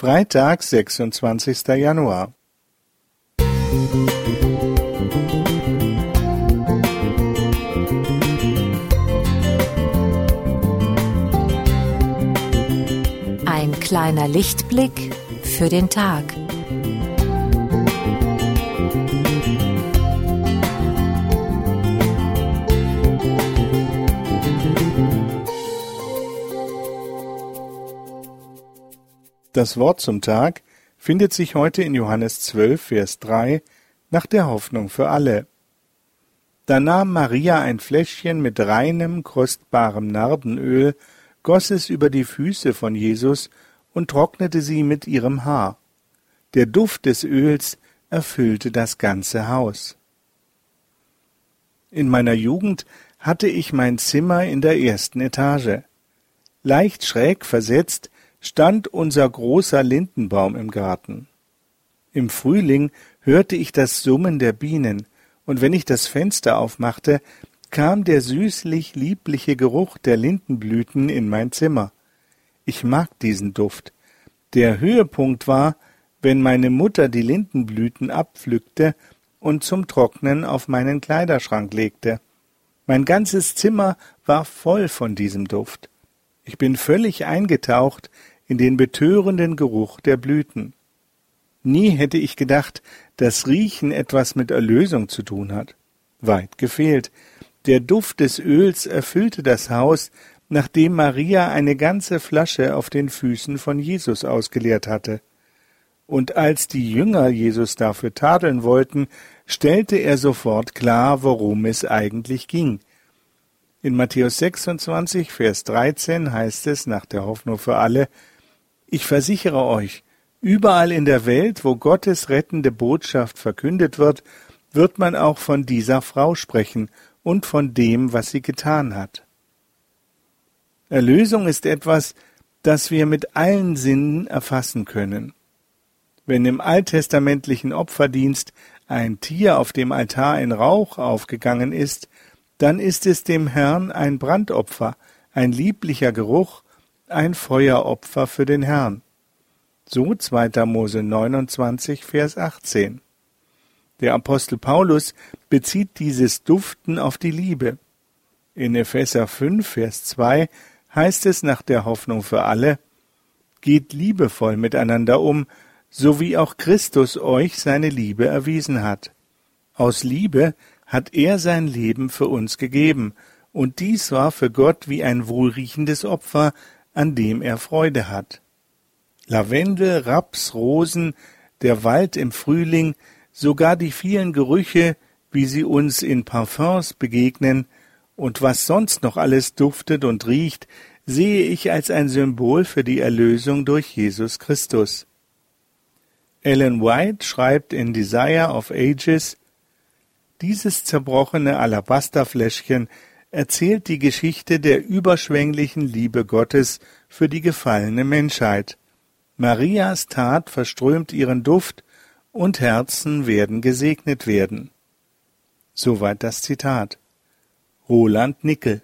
Freitag, 26. Januar. Ein kleiner Lichtblick für den Tag. Das Wort zum Tag findet sich heute in Johannes 12, Vers 3 nach der Hoffnung für alle. Da nahm Maria ein Fläschchen mit reinem, kostbarem Nardenöl, goss es über die Füße von Jesus und trocknete sie mit ihrem Haar. Der Duft des Öls erfüllte das ganze Haus. In meiner Jugend hatte ich mein Zimmer in der ersten Etage. Leicht schräg versetzt stand unser großer Lindenbaum im Garten. Im Frühling hörte ich das Summen der Bienen, und wenn ich das Fenster aufmachte, kam der süßlich-liebliche Geruch der Lindenblüten in mein Zimmer. Ich mag diesen Duft. Der Höhepunkt war, wenn meine Mutter die Lindenblüten abpflückte und zum Trocknen auf meinen Kleiderschrank legte. Mein ganzes Zimmer war voll von diesem Duft. Ich bin völlig eingetaucht in den betörenden Geruch der Blüten. Nie hätte ich gedacht, dass Riechen etwas mit Erlösung zu tun hat. Weit gefehlt. Der Duft des Öls erfüllte das Haus, nachdem Maria eine ganze Flasche auf den Füßen von Jesus ausgeleert hatte. Und als die Jünger Jesus dafür tadeln wollten, stellte er sofort klar, worum es eigentlich ging. In Matthäus 26, Vers 13 heißt es nach der Hoffnung für alle: Ich versichere euch, überall in der Welt, wo Gottes rettende Botschaft verkündet wird, wird man auch von dieser Frau sprechen und von dem, was sie getan hat. Erlösung ist etwas, das wir mit allen Sinnen erfassen können. Wenn im alttestamentlichen Opferdienst ein Tier auf dem Altar in Rauch aufgegangen ist, dann ist es dem Herrn ein Brandopfer, ein lieblicher Geruch, ein Feueropfer für den Herrn. So 2. Mose 29, Vers 18. Der Apostel Paulus bezieht dieses Duften auf die Liebe. In Epheser 5, Vers 2 heißt es nach der Hoffnung für alle: Geht liebevoll miteinander um, so wie auch Christus euch seine Liebe erwiesen hat. Aus Liebe hat er sein Leben für uns gegeben, und dies war für Gott wie ein wohlriechendes Opfer, an dem er Freude hat. Lavendel, Raps, Rosen, der Wald im Frühling, sogar die vielen Gerüche, wie sie uns in Parfums begegnen, und was sonst noch alles duftet und riecht, sehe ich als ein Symbol für die Erlösung durch Jesus Christus. Ellen White schreibt in Desire of Ages: Dieses zerbrochene Alabasterfläschchen erzählt die Geschichte der überschwänglichen Liebe Gottes für die gefallene Menschheit. Marias Tat verströmt ihren Duft, und Herzen werden gesegnet werden. Soweit das Zitat. Roland Nickel.